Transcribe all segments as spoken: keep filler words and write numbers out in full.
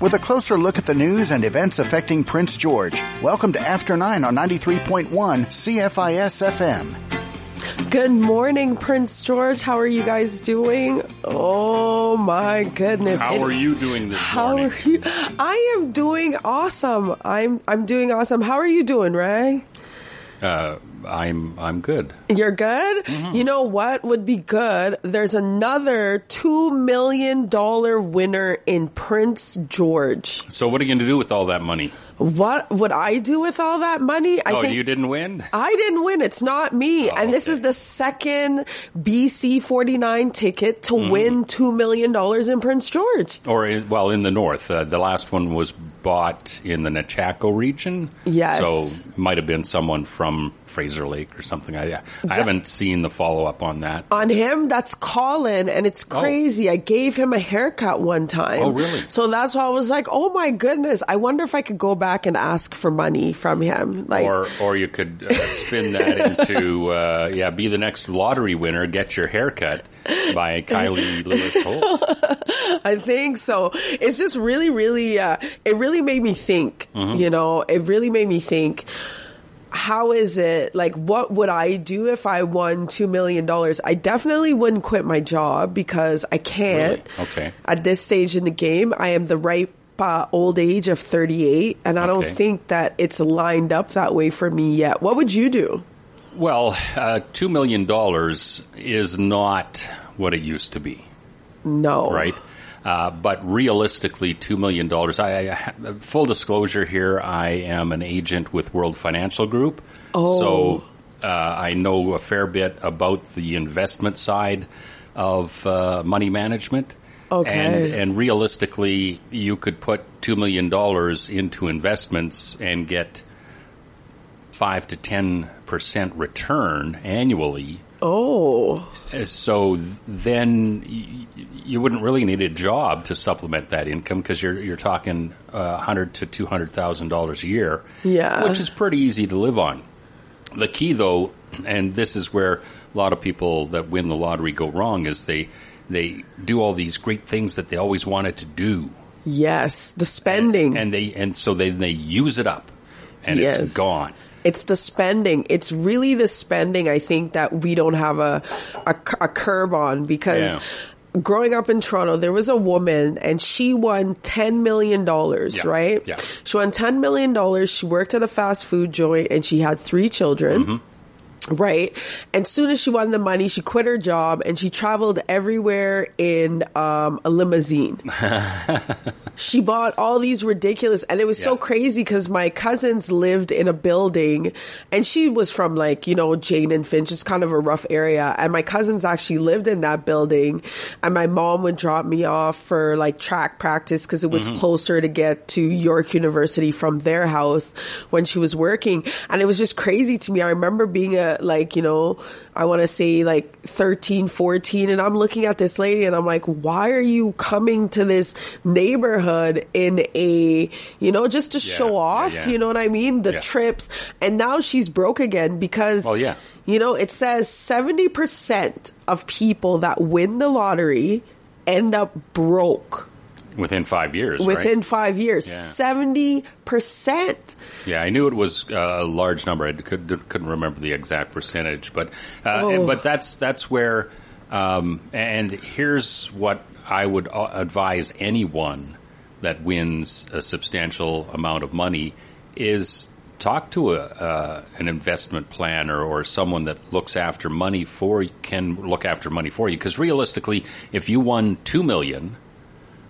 with a closer look at the news and events affecting Prince George. Welcome to After Nine on ninety-three point one C F I S F M. Good morning, Prince George. How are you guys doing? Oh, my goodness. How it, are you doing this how morning? Are you, I am doing awesome. I'm I'm doing awesome. How are you doing, Ray? Uh, I'm I'm good. You're good? Mm-hmm. You know what would be good? There's another two million dollars winner in Prince George. So what are you going to do with all that money? What would I do with all that money? I oh, think you didn't win? I didn't win. It's not me. Oh, and this okay. is the second B C forty-nine ticket to mm. win two million dollars in Prince George. Or, in, well, in the north. Uh, the last one was bought in the Nechako region. Yes. So might have been someone from Fraser Lake or something. I, I yeah. haven't seen the follow-up on that. On him, that's Colin, and it's crazy. Oh. I gave him a haircut one time. Oh, really? So that's why I was like, oh, my goodness. I wonder if I could go back and ask for money from him. Like, Or or you could uh, spin that into, uh, yeah, be the next lottery winner, get your haircut by Kylie Lewis Holt. I think so. It's just really, really, uh, it really made me think, mm-hmm. you know, it really made me think. How is it, like, what would I do if I won two million dollars? I definitely wouldn't quit my job because I can't. Really? Okay. At this stage in the game, I am the ripe uh, old age of thirty-eight, and I okay. don't think that it's lined up that way for me yet. What would you do? Well, uh, two million dollars is not what it used to be. No. Right? Uh, but realistically, two million dollars. I, I, full disclosure here, I am an agent with World Financial Group. Oh. So uh, I know a fair bit about the investment side of uh, money management. Okay. And, and realistically, you could put two million dollars into investments and get five to ten percent return annually. Oh. So then y- you wouldn't really need a job to supplement that income because you're you're talking uh, one hundred thousand dollars to two hundred thousand dollars a year, yeah, which is pretty easy to live on. The key, though, and this is where a lot of people that win the lottery go wrong, is they they do all these great things that they always wanted to do. Yes, the spending. And, and they and so then they use it up and yes. it's gone. It's the spending. It's really the spending, I think, that we don't have a a, a curb on because yeah. growing up in Toronto, there was a woman and she won ten million dollars, yeah. right? Yeah. She won ten million dollars. She worked at a fast food joint and she had three children. Mm-hmm. Right. And soon as she won the money, she quit her job and she traveled everywhere in um, a limousine. She bought all these ridiculous, and it was yeah. so crazy because my cousins lived in a building and she was from, like, you know, Jane and Finch. It's kind of a rough area. And my cousins actually lived in that building and my mom would drop me off for, like, track practice because it was mm-hmm. closer to get to York University from their house when she was working. And it was just crazy to me. I remember being a like, you know, I want to say like thirteen, fourteen, and I'm looking at this lady and I'm like, why are you coming to this neighborhood in a, you know, just to yeah, show off, yeah, yeah. you know what I mean? The yeah. trips. And now she's broke again because, well, yeah. you know, it says seventy percent of people that win the lottery end up broke. Within five years, Within right? five years, yeah. seventy percent. Yeah, I knew it was a large number. I could, couldn't remember the exact percentage. But uh, oh. and, but that's that's where, um, and here's what I would advise anyone that wins a substantial amount of money is talk to a uh, an investment planner or someone that looks after money for you, can look after money for you. Because realistically, if you won two million dollars,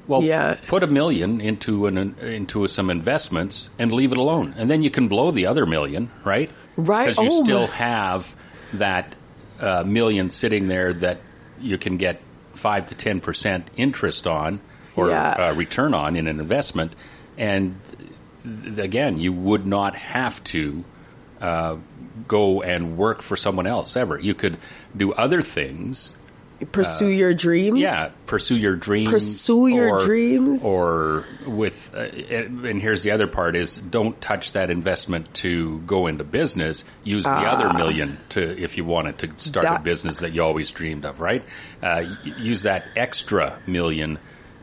well, yeah. put a million into an into some investments and leave it alone, and then you can blow the other million, right? Right, because you oh, still my. have that uh, million sitting there that you can get five to ten percent interest on or yeah. uh, return on in an investment, and again, you would not have to uh, go and work for someone else ever. You could do other things. Pursue uh, your dreams. Yeah, pursue your dreams. Pursue your or, dreams. Or with, uh, and here's the other part is don't touch that investment to go into business. Use the uh, other million to, if you wanted to start that, a business that you always dreamed of, right? Uh, use that extra million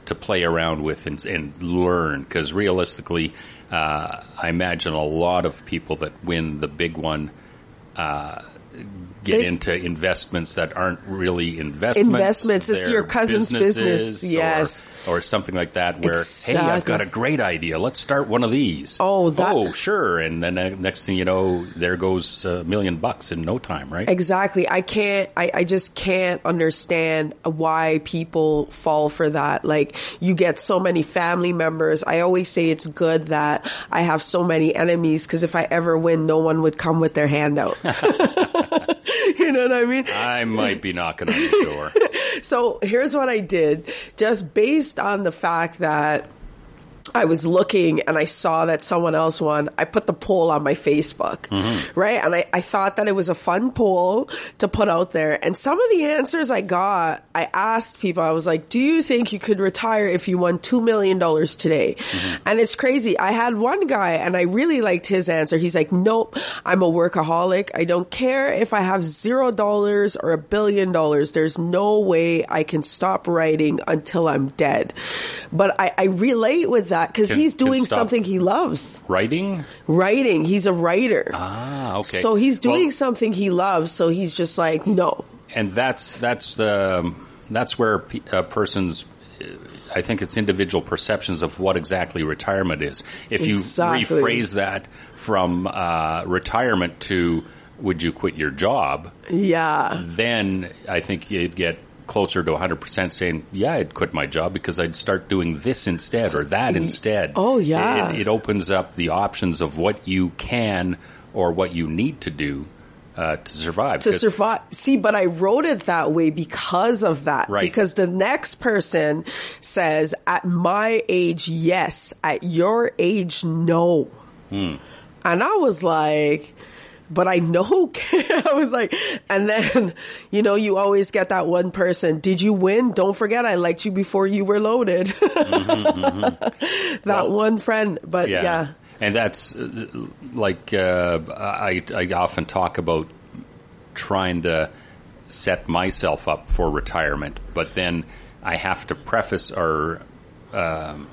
to play around with and, and learn, because realistically, uh, I imagine a lot of people that win the big one uh, get they, into investments that aren't really investments. Investments, it's your cousin's business, yes. Or, or something like that where, exactly. Hey, I've got a great idea. Let's start one of these. Oh, that, oh sure. And then the next thing you know, there goes a million bucks in no time, right? Exactly. I can't, I, I just can't understand why people fall for that. Like, you get so many family members. I always say it's good that I have so many enemies, because if I ever win, no one would come with their hand out. You know what I mean? I might be knocking on the door. So here's what I did. Just based on the fact that I was looking and I saw that someone else won, I put the poll on my Facebook, mm-hmm. right? And I, I thought that it was a fun poll to put out there. And some of the answers I got, I asked people, I was like, do you think you could retire if you won two million dollars today? Mm-hmm. And it's crazy. I had one guy and I really liked his answer. He's like, nope, I'm a workaholic. I don't care if I have zero dollars or a billion dollars. There's no way I can stop writing until I'm dead. But I, I relate with that. Because he's doing something he loves. Writing? Writing. He's a writer. Ah, okay. So he's doing well, something he loves, so he's just like, no. And that's that's the, that's where a person's, I think it's individual perceptions of what exactly retirement is. If you exactly. rephrase that from uh, retirement to would you quit your job, yeah, then I think you'd get closer to one hundred percent saying, yeah, I'd quit my job because I'd start doing this instead or that instead. Oh, yeah. It, it opens up the options of what you can or what you need to do uh, to survive. To survive. See, but I wrote it that way because of that. Right. Because the next person says, at my age, yes. At your age, no. Hmm. And I was like... But I know, I was like, and then, you know, you always get that one person. Did you win? Don't forget, I liked you before you were loaded. Mm-hmm, mm-hmm. That well, one friend, but yeah. yeah. And that's like, uh, I, I often talk about trying to set myself up for retirement, but then I have to preface or, um,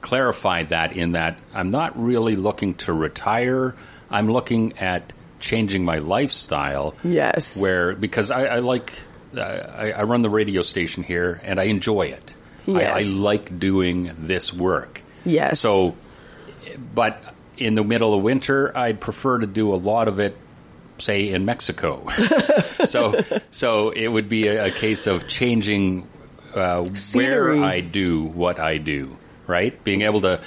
clarify that in that I'm not really looking to retire. I'm looking at changing my lifestyle. Yes. Where, because I, I like, I, I run the radio station here and I enjoy it. Yes. I, I like doing this work. Yes. So, but in the middle of winter, I'd prefer to do a lot of it, say, in Mexico. so, so it would be a, a case of changing uh, where I do what I do. Right? Being able to,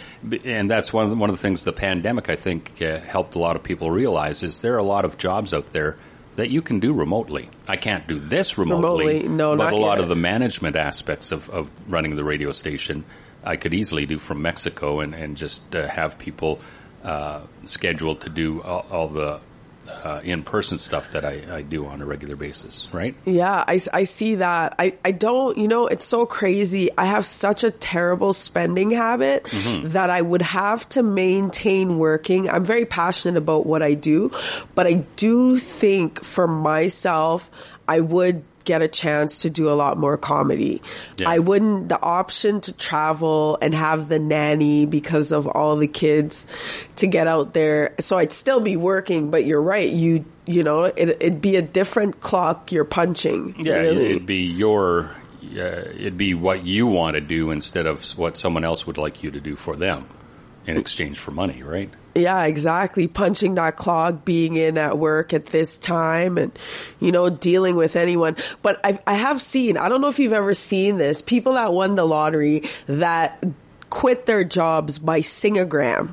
and that's one of the, one of the things the pandemic, I think, uh, helped a lot of people realize is there are a lot of jobs out there that you can do remotely. I can't do this remotely, remotely. No, but not a lot yet. Of the management aspects of, of running the radio station, I could easily do from Mexico and, and just uh, have people uh, scheduled to do all, all the Uh, in-person stuff that I, I do on a regular basis, right? Yeah, I, I see that. I, I don't, you know, it's so crazy. I have such a terrible spending habit mm-hmm. that I would have to maintain working. I'm very passionate about what I do, but I do think for myself, I would get a chance to do a lot more comedy. Yeah. I wouldn't, the option to travel and have the nanny because of all the kids to get out there. So I'd still be working, but you're right. You, you know, it, it'd be a different clock you're punching. Yeah. Really. It'd be your, uh, it'd be what you want to do instead of what someone else would like you to do for them in exchange for money, right? Yeah, exactly. Punching that clock, being in at work at this time and, you know, dealing with anyone. But I, I have seen, I don't know if you've ever seen this, people that won the lottery that quit their jobs by singagram.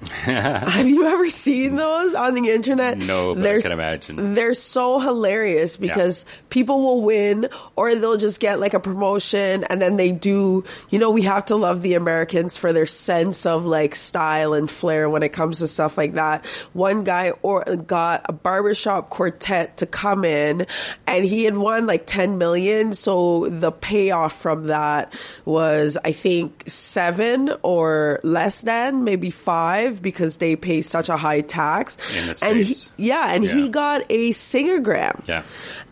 Have you ever seen those on the internet? No, but they're, I can imagine. They're so hilarious because yeah. people will win or they'll just get like a promotion and then they do, you know, we have to love the Americans for their sense of like style and flair when it comes to stuff like that. One guy or got a barbershop quartet to come in and he had won like ten million. So the payoff from that was, I think, seven or less than maybe five. live because they pay such a high tax. In the States. And he, yeah, and yeah. he got a singergram. Yeah.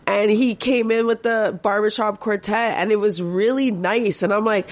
And he came in with the barbershop quartet, and it was really nice. And I'm like,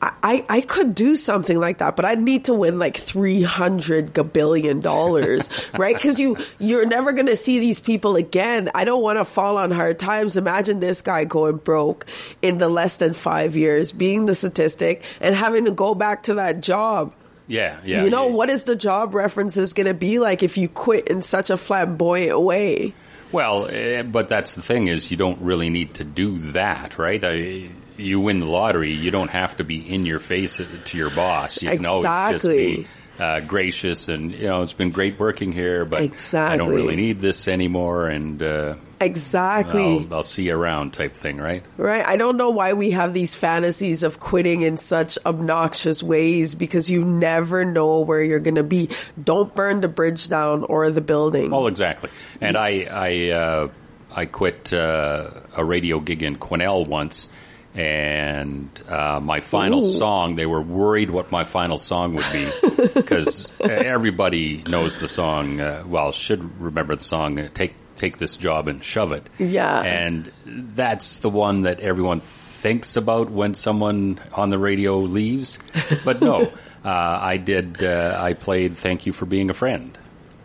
I, I could do something like that, but I'd need to win like three hundred billion dollars, right? Because you, you're never going to see these people again. I don't want to fall on hard times. Imagine this guy going broke in the less than five years, being the statistic, and having to go back to that job. Yeah, yeah. You know, yeah. What is the job references going to be like if you quit in such a flamboyant way? Well, but that's the thing, is you don't really need to do that, right? I, you win the lottery, you don't have to be in your face to your boss. You can exactly. always just be uh, gracious and, you know, it's been great working here, but exactly. I don't really need this anymore, and uh, exactly. I'll, I'll see you around type thing, right? Right. I don't know why we have these fantasies of quitting in such obnoxious ways, because you never know where you're going to be. Don't burn the bridge down or the building. Well, exactly. And yeah. I, I, uh, I quit uh, a radio gig in Quinnell once. And uh, my final Ooh. song, they were worried what my final song would be, because everybody knows the song, uh, well, should remember the song, uh, Take Take This Job and Shove It. Yeah. And that's the one that everyone thinks about when someone on the radio leaves. But no, uh, I did, uh, I played Thank You for Being a Friend.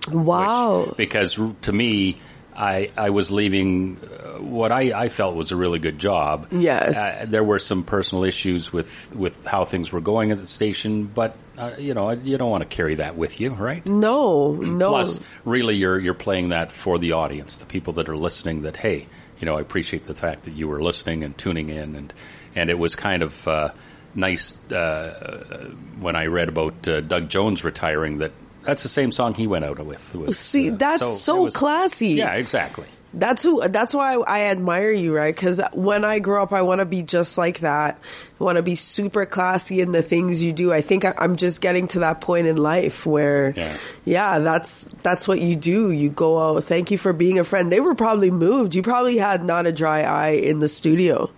Wow. Which, because to me, I, I was leaving what I, I felt was a really good job. Yes. Uh, there were some personal issues with, with how things were going at the station, but, uh, you know, you don't want to carry that with you, right? No, no. Plus, really, you're you're playing that for the audience, the people that are listening, that, hey, you know, I appreciate the fact that you were listening and tuning in. And, and it was kind of uh, nice uh, when I read about uh, Doug Jones retiring that, that's the same song he went out with. with See, uh, that's so, so was, classy. Yeah, exactly. That's who. That's why I, I admire you, right? Because when I grow up, I want to be just like that. I want to be super classy in the things you do. I think I, I'm just getting to that point in life where, yeah. yeah, that's that's what you do. You go out. Thank you for being a friend. They were probably moved. You probably had not a dry eye in the studio.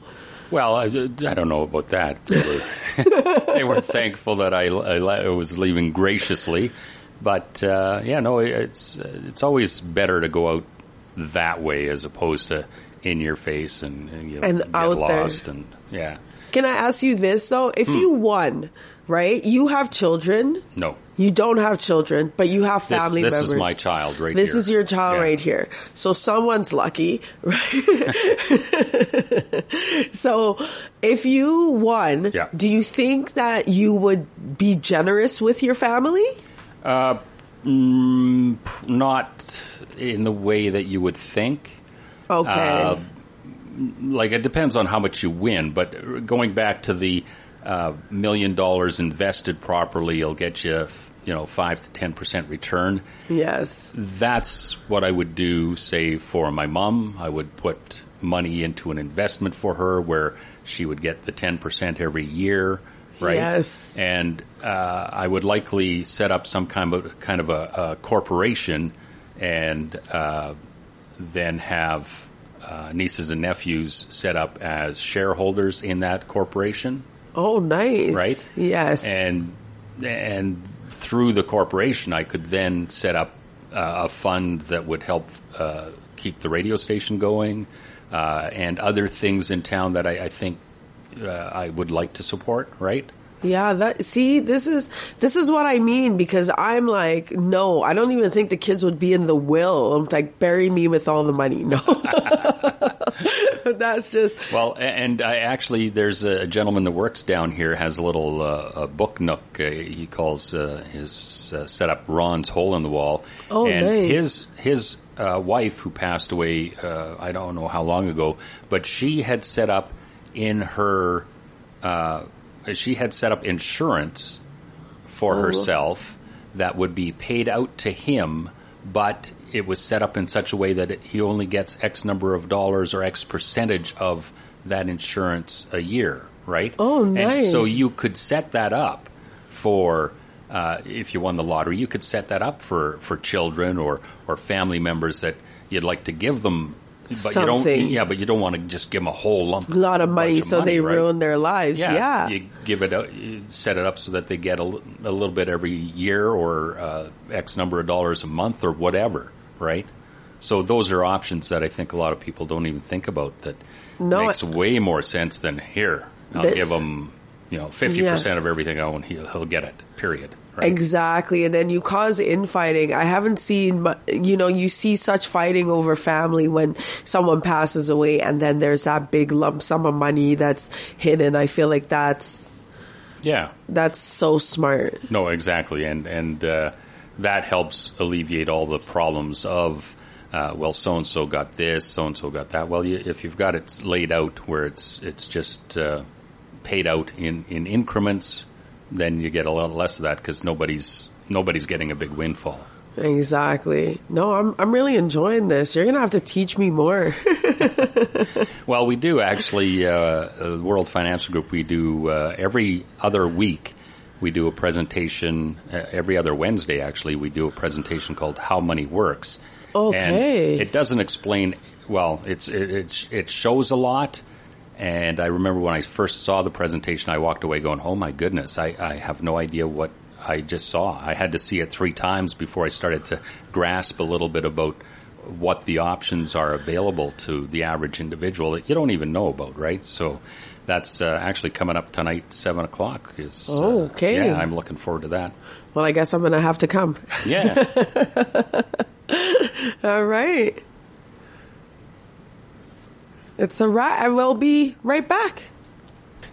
Well, I, I don't know about that. They were, they were thankful that I, I was leaving graciously. But, uh, yeah, no, it's it's always better to go out that way as opposed to in your face and, and, you know, and get out lost. There. And, yeah. Can I ask you this, though? If hmm. you won, right, you have children. No. You don't have children, but you have family this, this members. This is my child right this here. This is your child yeah. right here. So someone's lucky, right? So if you won, yeah. do you think that you would be generous with your family? Uh, mm, not in the way that you would think. Okay. Uh, like, it depends on how much you win, but going back to the uh, million dollars invested properly, it'll get you, you know, five to ten percent return. Yes. That's what I would do, say, for my mom. I would put money into an investment for her where she would get the ten percent every year. Right? Yes. And uh, I would likely set up some kind of kind of a, a corporation, and uh, then have uh, nieces and nephews set up as shareholders in that corporation. Oh, nice! Right? Yes. And and through the corporation, I could then set up uh, a fund that would help uh, keep the radio station going, uh, and other things in town that I, I think. Uh, I would like to support, right? Yeah, that see, this is this is what I mean, because I'm like, no, I don't even think the kids would be in the will. I'm like, bury me with all the money. No. That's just... Well, and I actually, there's a gentleman that works down here, has a little uh, a book nook. Uh, he calls uh, his uh, setup Ron's Hole in the Wall. Oh, and nice. his his uh, wife, who passed away, uh, I don't know how long ago, but she had set up in her, uh, she had set up insurance for oh. herself that would be paid out to him, but it was set up in such a way that it, he only gets X number of dollars or X percentage of that insurance a year, right? Oh, nice. And so you could set that up for, uh, if you won the lottery, you could set that up for, for children or, or family members that you'd like to give them but something. You don't, yeah, but you don't want to just give them a whole lump. A lot of money, of so money, they right? ruin their lives. Yeah, yeah. You give it, a, you set it up so that they get a, a little bit every year or uh, X number of dollars a month or whatever, right? So those are options that I think a lot of people don't even think about. That no, makes it, way more sense than here. I'll that, give them, you know, fifty yeah. percent of everything I own. He'll, he'll get it. Period. Right. Exactly. And then you cause infighting. I haven't seen, you know, you see such fighting over family when someone passes away and then there's that big lump sum of money that's hidden. I feel like that's, yeah, that's so smart. No, exactly. And, and, uh, that helps alleviate all the problems of, uh, well, so-and-so got this, so-and-so got that. Well, you, if you've got it laid out where it's, it's just, uh, paid out in, in increments, then you get a lot less of that because nobody's nobody's getting a big windfall. Exactly. No, I'm I'm really enjoying this. You're going to have to teach me more. Well, we do actually, uh, World Financial Group, we do uh, every other week, we do a presentation, uh, every other Wednesday actually, we do a presentation called How Money Works. Okay. And it doesn't explain, well, it's it, it's it shows a lot. And I remember when I first saw the presentation, I walked away going, oh, my goodness, I, I have no idea what I just saw. I had to see it three times before I started to grasp a little bit about what the options are available to the average individual that you don't even know about, right? So that's uh, actually coming up tonight, seven o'clock. Is, oh, okay. Uh, yeah, I'm looking forward to that. Well, I guess I'm going to have to come. Yeah. All right. It's a wrap. I will be right back.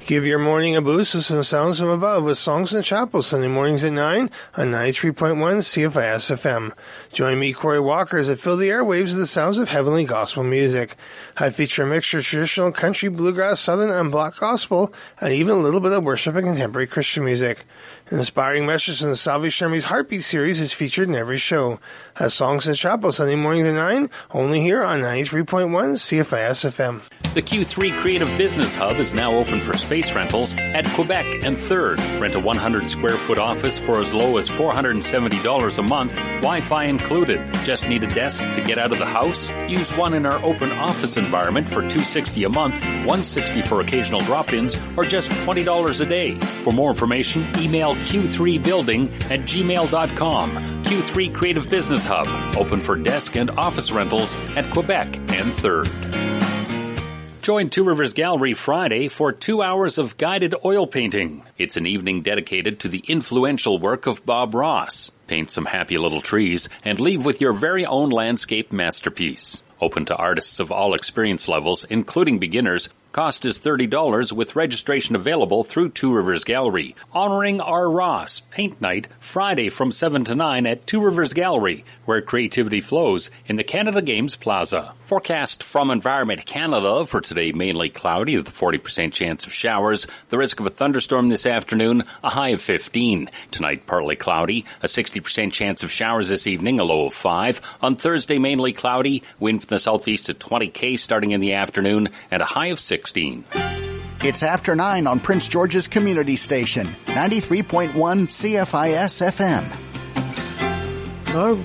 Give your morning a boost with some sounds from above with Songs in the Chapel, Sunday mornings at nine on ninety-three point one C F I S F M. Join me, Corey Walker, as I fill the airwaves with the sounds of heavenly gospel music. I feature a mixture of traditional country, bluegrass, southern, and black gospel, and even a little bit of worship and contemporary Christian music. An inspiring message from the Salvation Army's Heartbeat series is featured in every show. As Songs in the Chapel, Sunday mornings at nine, only here on ninety-three point one C F I S F M. The Q three Creative Business Hub is now open for space rentals at Quebec and Third. Rent a one hundred square foot office for as low as four hundred seventy dollars a month, Wi-Fi included. Just need a desk to get out of the house? Use one in our open office environment for two hundred sixty dollars a month, one hundred sixty dollars for occasional drop-ins, or just twenty dollars a day. For more information, email Q three building at gmail dot com. Q three Creative Business Hub, open for desk and office rentals at Quebec and Third. Join Two Rivers Gallery Friday for two hours of guided oil painting. It's an evening dedicated to the influential work of Bob Ross. Paint some happy little trees and leave with your very own landscape masterpiece. Open to artists of all experience levels, including beginners. Cost is thirty dollars with registration available through Two Rivers Gallery. Honoring R. Ross, Paint Night, Friday from seven to nine at Two Rivers Gallery, where creativity flows in the Canada Games Plaza. Forecast from Environment Canada for today, mainly cloudy with a forty percent chance of showers. The risk of a thunderstorm this afternoon, a high of fifteen. Tonight, partly cloudy, a sixty percent chance of showers this evening, a low of five. On Thursday, mainly cloudy, wind from the southeast at twenty kilometers starting in the afternoon, and a high of six. It's after nine on Prince George's Community Station, ninety-three point one C F I S F M. Oh,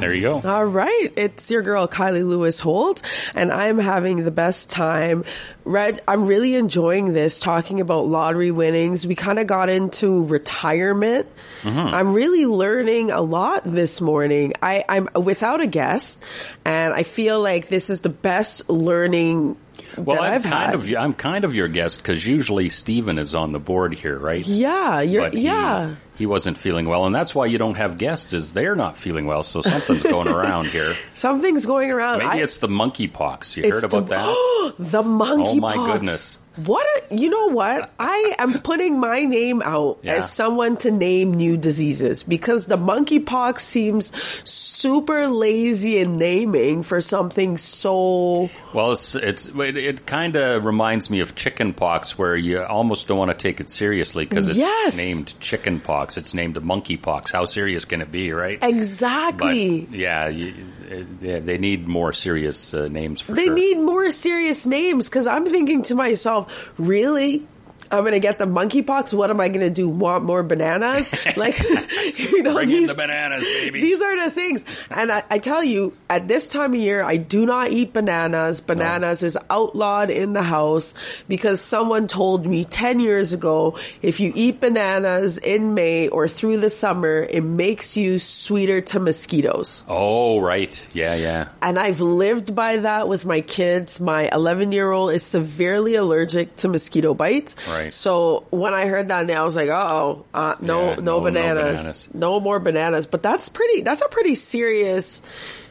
there you go. All right. It's your girl, Kylie Lewis Holt, and I'm having the best time. Red, I'm really enjoying this, talking about lottery winnings. We kind of got into retirement. Mm-hmm. I'm really learning a lot this morning. I, I'm without a guest, and I feel like this is the best learning. Well, I'm I've kind had. of I'm kind of your guest because usually Stephen is on the board here, right? Yeah, you're, but he, yeah. He wasn't feeling well, and that's why you don't have guests, is they're not feeling well. So something's going around here. Something's going around. Maybe I, it's the monkeypox. You heard about the, that? The monkeypox. Oh my pox. goodness! What a, you know what? I am putting my name out yeah. as someone to name new diseases because the monkeypox seems super lazy in naming for something so. Well, it's it's it, it kind of reminds me of chickenpox, where you almost don't want to take it seriously because it's yes. named chickenpox. It's named a monkeypox. How serious can it be, right? Exactly. But yeah, you, yeah, they need more serious uh, names for they sure. They need more serious names because I'm thinking to myself, really? I'm going to get the monkeypox. What am I going to do? Want more bananas? Like, you know, bring these, in the bananas, baby. These are the things. And I, I tell you, at this time of year, I do not eat bananas. Bananas oh. is outlawed in the house because someone told me ten years ago, if you eat bananas in May or through the summer, it makes you sweeter to mosquitoes. Oh, right. Yeah, yeah. And I've lived by that with my kids. My eleven-year-old is severely allergic to mosquito bites. Right. Right. So when I heard that, I was like, uh-oh, uh, no, yeah, no, no bananas, no bananas, no more bananas. But that's pretty, that's a pretty serious,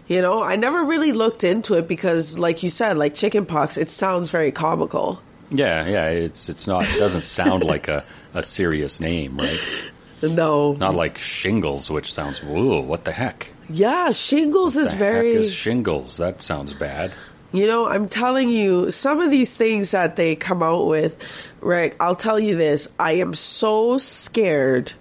you know, I never really looked into it because like you said, like chicken pox, it sounds very comical. Yeah. Yeah. It's, it's not, it doesn't sound like a, a serious name, right? No. Not like shingles, which sounds, whoa, what the heck? Yeah. Shingles what is the very. Heck is shingles. That sounds bad. You know, I'm telling you, some of these things that they come out with, Rick, I'll tell you this. I am so scared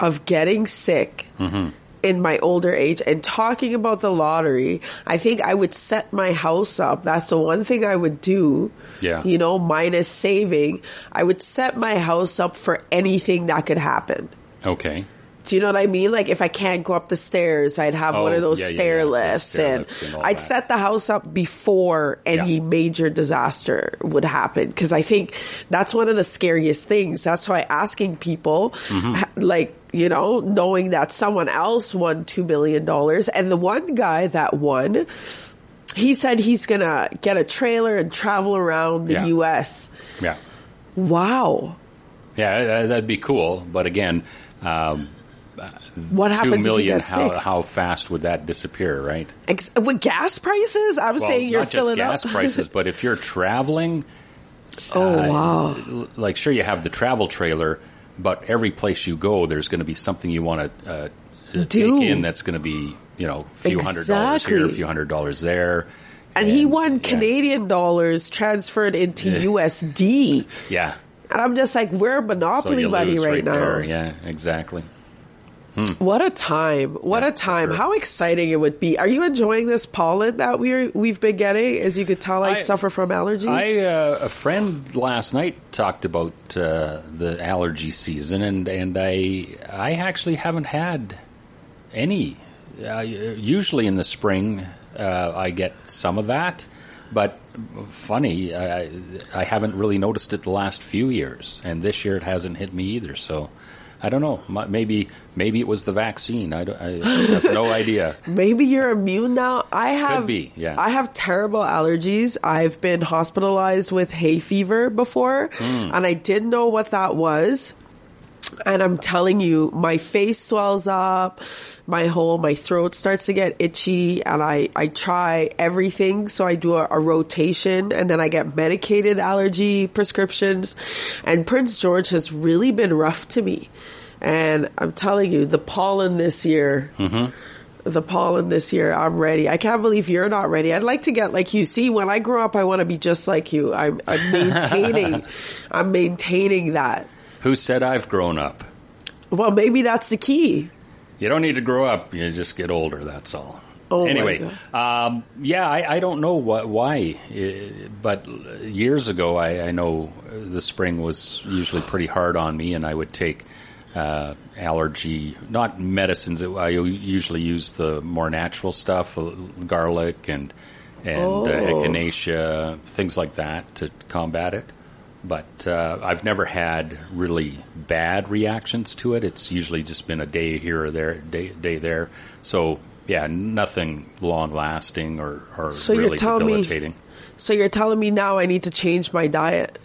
of getting sick mm-hmm. in my older age. And talking about the lottery, I think I would set my house up. That's the one thing I would do, yeah. you know, minus saving. I would set my house up for anything that could happen. Okay. Do you know what I mean? Like, if I can't go up the stairs, I'd have oh, one of those yeah, stair, yeah, yeah. lifts stair lifts. And, and I'd that. set the house up before any yeah. major disaster would happen. Because I think that's one of the scariest things. That's why asking people, mm-hmm. like, you know, knowing that someone else won two million dollars. And the one guy that won, he said he's going to get a trailer and travel around the yeah. U S Yeah. Wow. Yeah, that'd be cool. But again... Um, What happens two million, if you get sick? How, how fast would that disappear, right? Ex- with gas prices? I'm well, saying you're filling up. Not just gas prices, but if you're traveling. Oh, uh, wow. Like, sure, you have the travel trailer, but every place you go, there's going to be something you want to uh, take in that's going to be, you know, a few exactly. hundred dollars here, a few hundred dollars there. And, and he won yeah. Canadian dollars transferred into U S D. Yeah. And I'm just like, we're monopoly so money right, right now. There. Yeah, exactly. Hmm. What a time. What yeah, a time. Sure. How exciting it would be. Are you enjoying this pollen that we're, we've been getting? As you could tell, I, I suffer from allergies. I, uh, a friend last night talked about uh, the allergy season, and, and I I actually haven't had any. Uh, usually in the spring, uh, I get some of that, but funny, I, I haven't really noticed it the last few years, and this year it hasn't hit me either, so... I don't know. Maybe maybe it was the vaccine. I, don't, I have no idea. Maybe you're immune now. I have. Could be. Yeah. I have terrible allergies. I've been hospitalized with hay fever before, mm. and I didn't know what that was. And I'm telling you, my face swells up, my whole, my throat starts to get itchy, and I, I try everything. So I do a, a rotation, and then I get medicated allergy prescriptions. And Prince George has really been rough to me. And I'm telling you, the pollen this year, mm-hmm. the pollen this year, I'm ready. I can't believe you're not ready. I'd like to get like you. See, when I grow up, I want to be just like you. I'm, I'm maintaining, I'm maintaining that. Who said I've grown up? Well, maybe that's the key. You don't need to grow up. You just get older, that's all. Oh, anyway, um, yeah, I, I don't know what, why, but years ago, I, I know the spring was usually pretty hard on me, and I would take uh, allergy, not medicines. I usually use the more natural stuff, garlic and, and oh. uh, echinacea, things like that to combat it. But uh, I've never had really bad reactions to it. It's usually just been a day here or there, day day there. So, yeah, nothing long-lasting or, or so really debilitating. Me, so you're telling me now I need to change my diet?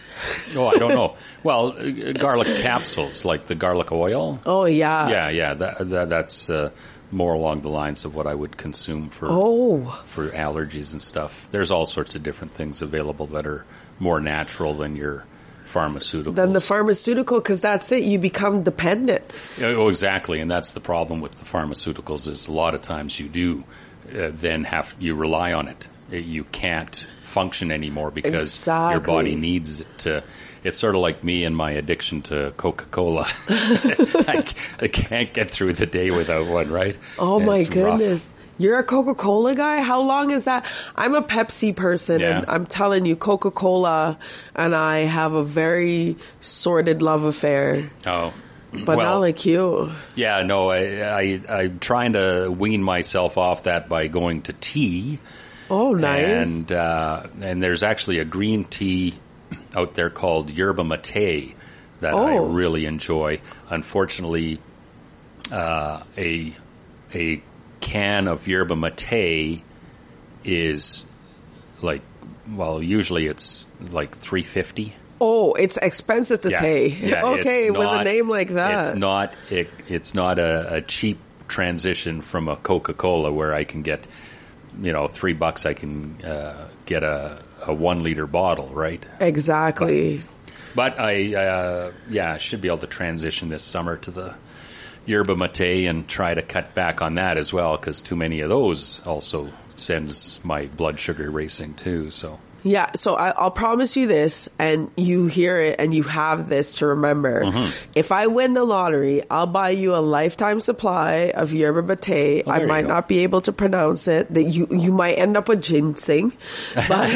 Oh, I don't know. Well, garlic capsules, like the garlic oil. Oh, yeah. Yeah, yeah. That, that, that's uh, more along the lines of what I would consume for oh. for allergies and stuff. There's all sorts of different things available that are... more natural than your pharmaceutical. Than the pharmaceutical, because that's it. You become dependent. Oh, exactly. And that's the problem with the pharmaceuticals is a lot of times you do uh, then have, you rely on it. You can't function anymore because exactly. your body needs it to. It's sort of like me and my addiction to Coca-Cola. I, I can't get through the day without one, right? Oh, and my goodness. Rough. You're a Coca-Cola guy? How long is that? I'm a Pepsi person, yeah. and I'm telling you, Coca-Cola and I have a very sordid love affair. Oh. But well, not like you. Yeah, no, I, I, I'm trying to wean myself off that by going to tea. Oh, nice. And uh, and there's actually a green tea out there called yerba mate that oh. I really enjoy. Unfortunately, uh, a a can of yerba mate is like, well, usually it's like three dollars and fifty cents. Oh, it's expensive to yeah. pay. Yeah, okay, not, with a name like that. It's not it, It's not a, a cheap transition from a Coca-Cola where I can get, you know, three bucks I can uh, get a, a one-liter bottle, right? Exactly. But, but I, uh, yeah, should be able to transition this summer to the yerba mate and try to cut back on that as well, because too many of those also sends my blood sugar racing too, so... Yeah, so I, I'll promise you this, and you hear it, and you have this to remember. Mm-hmm. If I win the lottery, I'll buy you a lifetime supply of yerba mate. Oh, I might not be able to pronounce it. That you you might end up with ginseng. But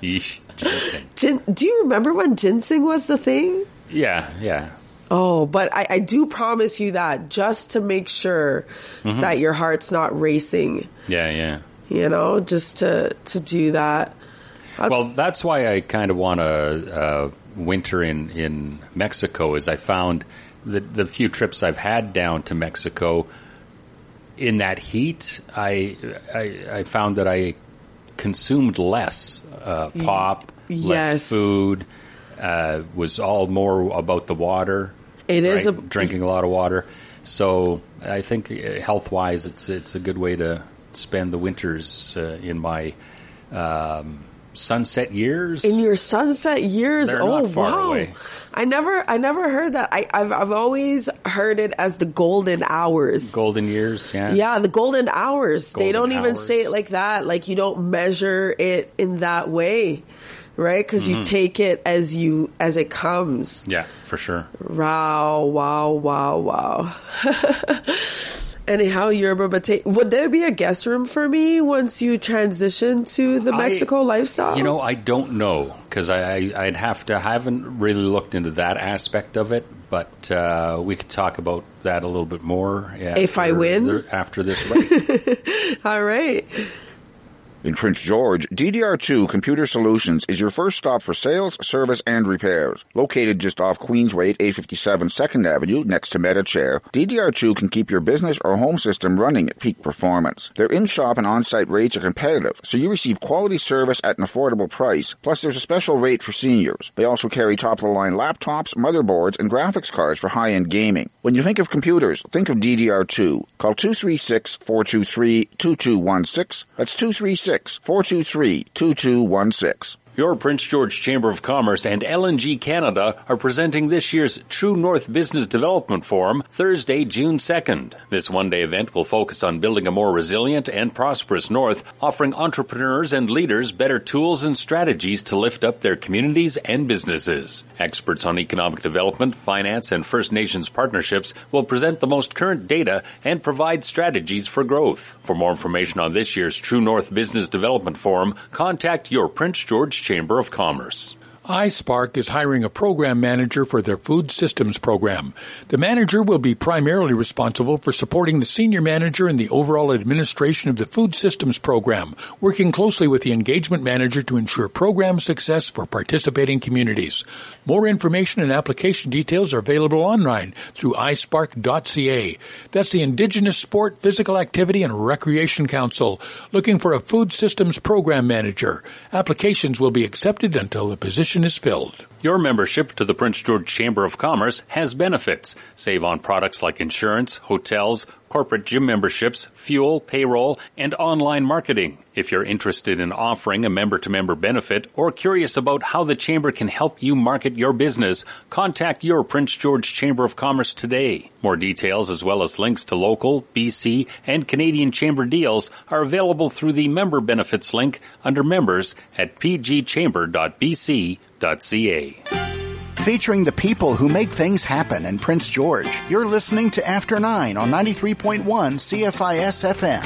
Yeesh, ginseng. Gin, do you remember when ginseng was the thing? Yeah, yeah. Oh, but I, I do promise you that, just to make sure mm-hmm. that your heart's not racing. Yeah, yeah. You know, just to to do that. That's, well, that's why I kind of want to uh, winter in, in Mexico, is I found that the few trips I've had down to Mexico, in that heat, I I, I found that I consumed less uh, pop, yes. less food, uh, was all more about the water. It right? is a, drinking a lot of water. So I think health-wise, it's it's a good way to spend the winters uh, in my... Um, sunset years in your sunset years They're oh not far wow away. I never I never heard that I, I've I've always heard it as the golden hours golden years yeah yeah the golden hours golden they don't hours. Even say it like that, like you don't measure it in that way, right? Because mm-hmm. you take it as you as it comes. Yeah, for sure. Wow, wow, wow, wow. Anyhow, yerba mate. Would there be a guest room for me once you transition to the Mexico I, lifestyle? You know, I don't know, because I, I, I'd have to. I haven't really looked into that aspect of it, but uh, we could talk about that a little bit more. After, if I win? After this break. All right. In Prince George, D D R two Computer Solutions is your first stop for sales, service, and repairs. Located just off Queensway at eight fifty-seven second Avenue next to MetaChair, D D R two can keep your business or home system running at peak performance. Their in-shop and on-site rates are competitive, so you receive quality service at an affordable price, plus there's a special rate for seniors. They also carry top-of-the-line laptops, motherboards, and graphics cards for high-end gaming. When you think of computers, think of D D R two. Call two three six, four two three, two two one six. That's two three six, four two three, two two one six. Your Prince George Chamber of Commerce and L N G Canada are presenting this year's True North Business Development Forum Thursday, June second. This one-day event will focus on building a more resilient and prosperous North, offering entrepreneurs and leaders better tools and strategies to lift up their communities and businesses. Experts on economic development, finance, and First Nations partnerships will present the most current data and provide strategies for growth. For more information on this year's True North Business Development Forum, contact your Prince George Chamber of Commerce. iSpark is hiring a program manager for their food systems program. The manager will be primarily responsible for supporting the senior manager in the overall administration of the food systems program, working closely with the engagement manager to ensure program success for participating communities. More information and application details are available online through i spark dot c a. That's the Indigenous Sport, Physical Activity and Recreation Council, looking for a food systems program manager. Applications will be accepted until the position is filled. Your membership to the Prince George Chamber of Commerce has benefits. Save on products like insurance, hotels, corporate gym memberships, fuel, payroll, and online marketing. If you're interested in offering a member-to-member benefit or curious about how the Chamber can help you market your business, contact your Prince George Chamber of Commerce today. More details as well as links to local, B C, and Canadian Chamber deals are available through the Member Benefits link under Members at p g chamber dot b c dot c a. featuring the people who make things happen in Prince George. You're listening to After Nine on ninety-three point one C F I S F M.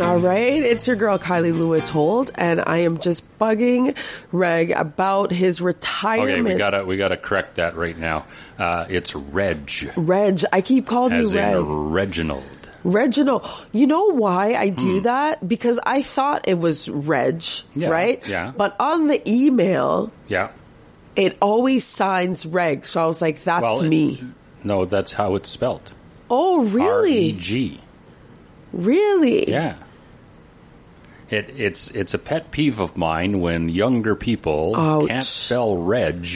All right, it's your girl Kylie Lewis Holt, and I am just bugging Reg about his retirement. Okay, we gotta we gotta correct that right now. Uh, it's Reg. Reg, I keep calling you Reg. As in Reginald. Reginald. You know why I do mm. that? Because I thought it was Reg, yeah, right? Yeah. But on the email, yeah, it always signs Reg. So I was like, that's well, me. It, no, that's how it's spelled. Oh, really? R E G. Really? Yeah. It, it's it's a pet peeve of mine when younger people Ouch. Can't spell Reg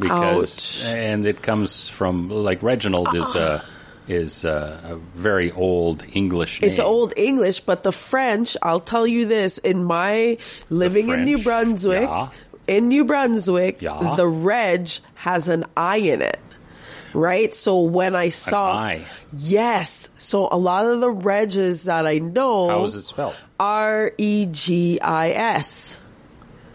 because Ouch. And it comes from like Reginald uh. is a is a, a very old English name. It's old English, but the French, I'll tell you this, in my living French, in New Brunswick, yeah. in New Brunswick, yeah. the Reg has an I in it. Right? So when I saw, yes. So a lot of the Regis that I know. How is it spelled? R E G I S.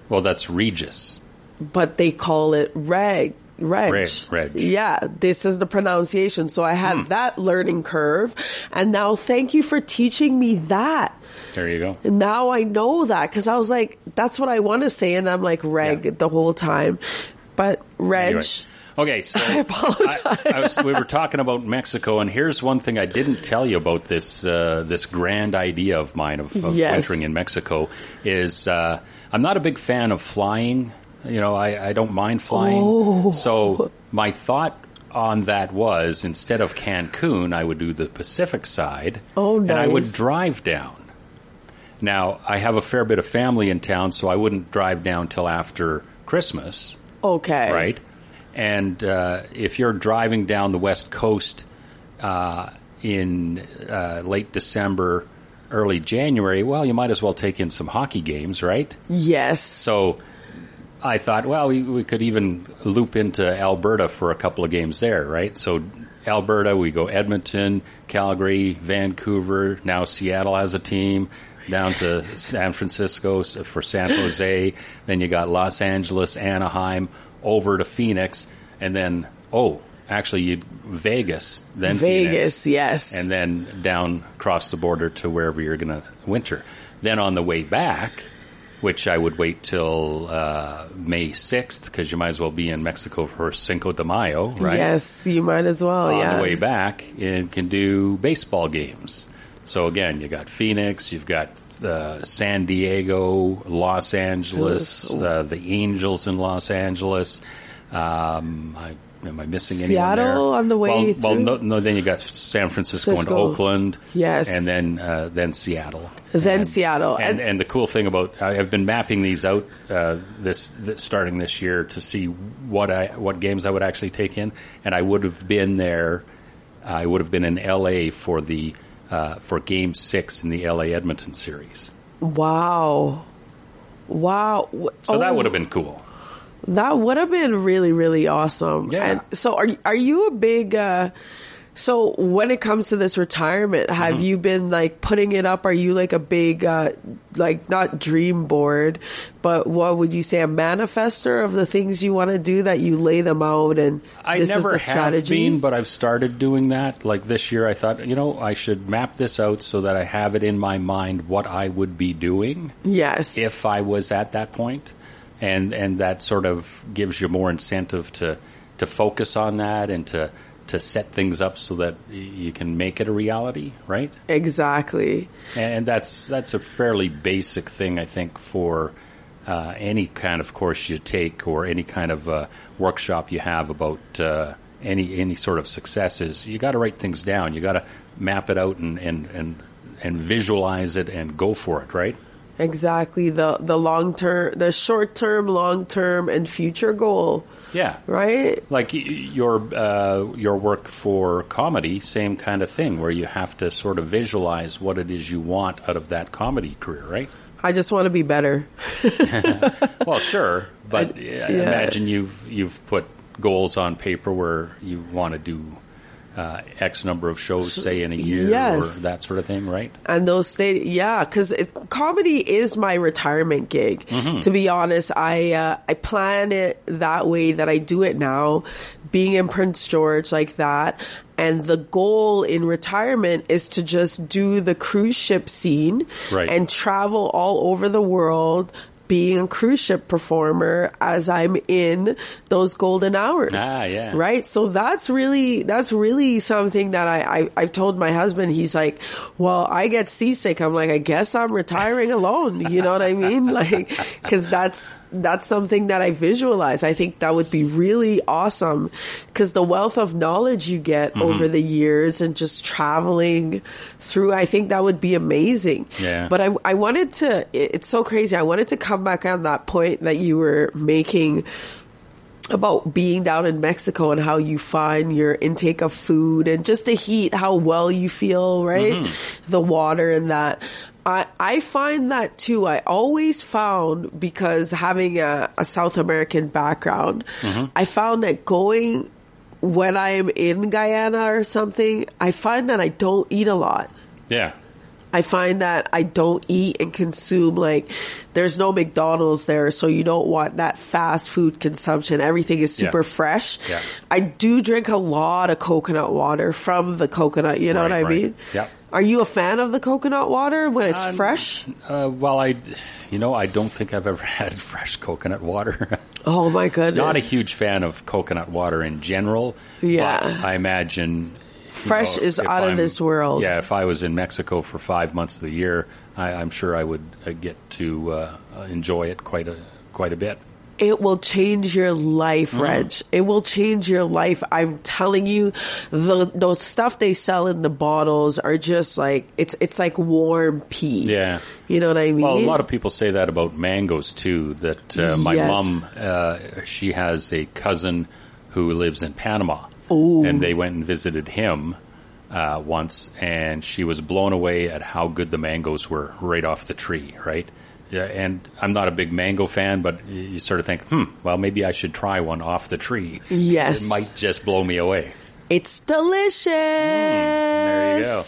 Well, that's Regis. But they call it Reg. Reg. Reg. Reg. Yeah, this is the pronunciation. So I had mm. that learning curve. And now thank you for teaching me that. There you go. And now I know that because I was like, that's what I want to say. And I'm like Reg yeah. the whole time. But Reg. Anyway. Okay, so I apologize. I, I was, we were talking about Mexico, and here's one thing I didn't tell you about this uh, this grand idea of mine of, of yes. wintering in Mexico is uh, I'm not a big fan of flying. You know, I, I don't mind flying. Oh. So my thought on that was instead of Cancun, I would do the Pacific side, oh, nice. And I would drive down. Now, I have a fair bit of family in town, so I wouldn't drive down till after Christmas. Okay. Right? And uh, if you're driving down the West Coast uh, in uh, late December, early January, well, you might as well take in some hockey games, right? Yes. So I thought, well, we, we could even loop into Alberta for a couple of games there, right? So Alberta, we go Edmonton, Calgary, Vancouver, now Seattle has a team, down to San Francisco for San Jose. Then you got Los Angeles, Anaheim, over to Phoenix, and then, oh, actually, you Vegas, then Vegas, Phoenix, yes. And then down across the border to wherever you're going to winter. Then on the way back, which I would wait till uh, May sixth, because you might as well be in Mexico for Cinco de Mayo, right? Yes, you might as well, on yeah. On the way back, you can do baseball games. So, again, you got Phoenix, you've got Uh, San Diego, Los Angeles, uh, the Angels in Los Angeles. Um, I, am I missing anyone Seattle there? on the way well, through? Well, no, no, then you got San Francisco, Francisco and Oakland. Yes. And then uh, then Seattle. Then and, Seattle. And, and, and the cool thing about, I've been mapping these out uh, this, this starting this year to see what I what games I would actually take in. And I would have been there, I would have been in L A for the Uh, for Game six in the L A Edmonton series. Wow. Wow. So oh, that would have been cool. That would have been really, really awesome. Yeah. And so are, are you a big... Uh, so when it comes to this retirement, have mm-hmm. you been like putting it up? Are you like a big, uh, like not dream board, but what would you say, a manifester of the things you want to do that you lay them out and I this never is the strategy? Have been, but I've started doing that. Like this year I thought, you know, I should map this out so that I have it in my mind what I would be doing. Yes. If I was at that point. And, and that sort of gives you more incentive to, to focus on that and to, to set things up so that you can make it a reality, right? Exactly. And that's that's a fairly basic thing, I think, for uh, any kind of course you take or any kind of uh, workshop you have about uh, any any sort of successes. You got to write things down. You got to map it out and, and and and visualize it and go for it, right? Exactly. The the long term, the short term, long term, and future goal. Yeah. Right? Like your uh, your work for comedy, same kind of thing, where you have to sort of visualize what it is you want out of that comedy career, right? I just want to be better. Well, sure, but I, yeah. imagine you've you've put goals on paper where you want to do uh, X number of shows, say, in a year, yes, or that sort of thing, right? And those stay, yeah, because comedy is my retirement gig. Mm-hmm. To be honest, I uh, I plan it that way that I do it now, being in Prince George like that. And the goal in retirement is to just do the cruise ship scene, right, and travel all over the world, being a cruise ship performer as I'm in those golden hours. Ah, yeah. Right? So that's really, that's really something that I, I, I've told my husband. He's like, well, I get seasick. I'm like, I guess I'm retiring alone. You know what I mean? Like, cause that's, that's something that I visualize. I think that would be really awesome, because the wealth of knowledge you get, mm-hmm, over the years and just traveling through, I think that would be amazing. Yeah. But I, I wanted to, it's so crazy. I wanted to come back on that point that you were making about being down in Mexico and how you find your intake of food and just the heat, how well you feel, right? Mm-hmm. The water and that. I, I find that too. I always found, because having a, a South American background, mm-hmm, I found that going, when I'm in Guyana or something, I find that I don't eat a lot. Yeah. I find that I don't eat and consume, like, there's no McDonald's there, so you don't want that fast food consumption. Everything is super, yeah, fresh. Yeah. I do drink a lot of coconut water from the coconut, you know, right, what I, right, mean? Yeah. Are you a fan of the coconut water when it's um, fresh? Uh, well, I, you know, I don't think I've ever had fresh coconut water. Oh, my goodness. Not a huge fan of coconut water in general. Yeah. But I imagine... Fresh, you know, is out I'm, of this world. Yeah, if I was in Mexico for five months of the year, I, I'm sure I would uh, get to uh, enjoy it quite a quite a bit. It will change your life, mm. Reg. It will change your life. I'm telling you, the the stuff they sell in the bottles are just like, it's it's like warm pea. Yeah. You know what I mean? Well, a lot of people say that about mangoes too, that uh, my yes. mom, uh, she has a cousin who lives in Panama. Ooh. And they went and visited him uh, once, and she was blown away at how good the mangoes were right off the tree, right? Yeah, and I'm not a big mango fan, but you sort of think, hmm, well, maybe I should try one off the tree. Yes. It might just blow me away. It's delicious. Mm, there you go.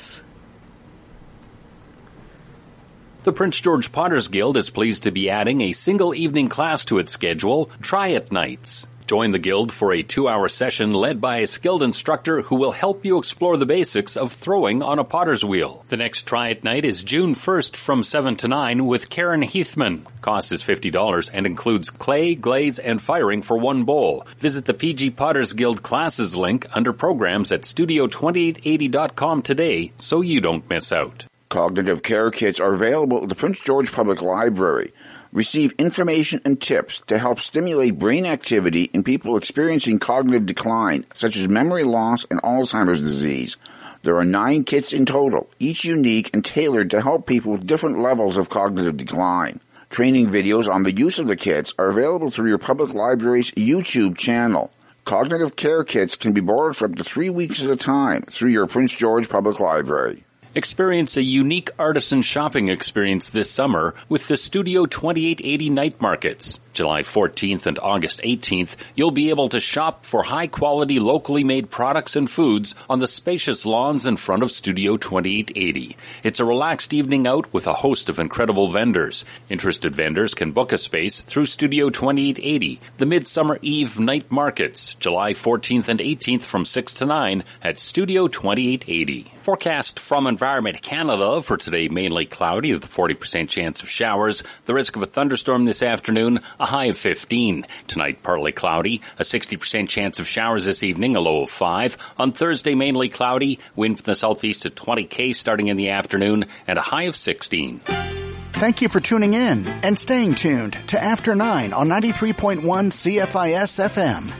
The Prince George Potter's Guild is pleased to be adding a single evening class to its schedule, Try It Nights. Join the Guild for a two-hour session led by a skilled instructor who will help you explore the basics of throwing on a potter's wheel. The next Try It Night is June first from seven to nine with Karen Heathman. Cost is fifty dollars and includes clay, glaze, and firing for one bowl. Visit the P G Potters Guild classes link under programs at studio twenty-eight eighty dot com today so you don't miss out. Cognitive care kits are available at the Prince George Public Library. Receive information and tips to help stimulate brain activity in people experiencing cognitive decline, such as memory loss and Alzheimer's disease. There are nine kits in total, each unique and tailored to help people with different levels of cognitive decline. Training videos on the use of the kits are available through your public library's YouTube channel. Cognitive care kits can be borrowed for up to three weeks at a time through your Prince George Public Library. Experience a unique artisan shopping experience this summer with the Studio twenty-eight eighty Night Markets. July fourteenth and August eighteenth, you'll be able to shop for high-quality, locally made products and foods on the spacious lawns in front of Studio twenty-eight eighty. It's a relaxed evening out with a host of incredible vendors. Interested vendors can book a space through Studio twenty-eight eighty, the Midsummer Eve Night Markets, July fourteenth and eighteenth from six to nine at Studio twenty-eight eighty. Forecast from Environment Canada for today, mainly cloudy with a forty percent chance of showers. The risk of a thunderstorm this afternoon, a high of fifteen. Tonight, partly cloudy, a sixty percent chance of showers this evening, a low of five. On Thursday, mainly cloudy, wind from the southeast at twenty kilometers starting in the afternoon, and a high of sixteen. Thank you for tuning in and staying tuned to After nine on ninety-three point one C F I S F M.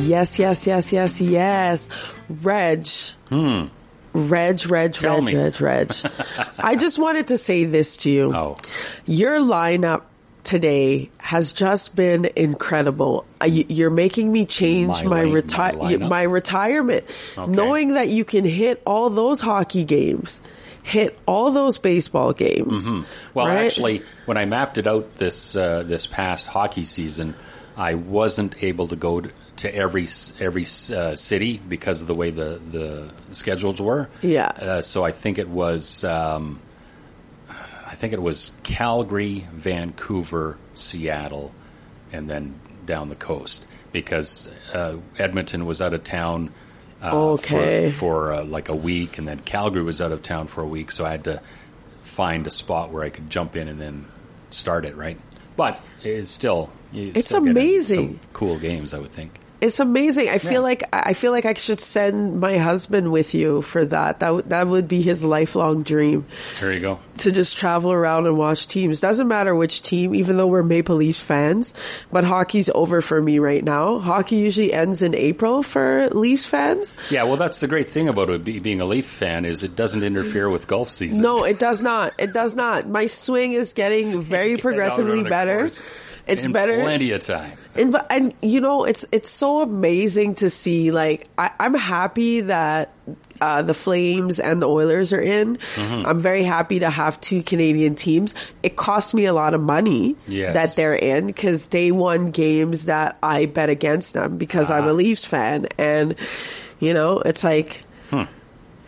Yes, yes, yes, yes, yes. Reg. Hmm. Reg, Reg, Tell Reg, me. Reg, Reg. I just wanted to say this to you. Oh. Your lineup today has just been incredible. You're making me change my my, reti- my, my retirement. Okay. Knowing that you can hit all those hockey games, hit all those baseball games. Mm-hmm. Well, right? Actually, when I mapped it out this uh, this past hockey season, I wasn't able to go to to every every uh, city because of the way the, the schedules were. Yeah. Uh, so I think it was um, I think it was Calgary, Vancouver, Seattle, and then down the coast because uh, Edmonton was out of town uh, okay. for, for uh, like a week, and then Calgary was out of town for a week. So I had to find a spot where I could jump in and then start it, right? But it's still it's still amazing. Some cool games, I would think. It's amazing. I feel yeah. like I feel like I should send my husband with you for that. That w- that would be his lifelong dream. There you go. To just travel around and watch teams. Doesn't matter which team, even though we're Maple Leafs fans. But hockey's over for me right now. Hockey usually ends in April for Leafs fans. Yeah, well, that's the great thing about it, being a Leaf fan, is it doesn't interfere with golf season. No, it does not. It does not. My swing is getting very Get progressively better. Course. It's in better. Plenty of time. And, and you know, it's it's so amazing to see. Like, I, I'm happy that uh, the Flames and the Oilers are in. Mm-hmm. I'm very happy to have two Canadian teams. It cost me a lot of money yes. that they're in because they won games that I bet against them because ah. I'm a Leafs fan. And, you know, it's like... Hmm.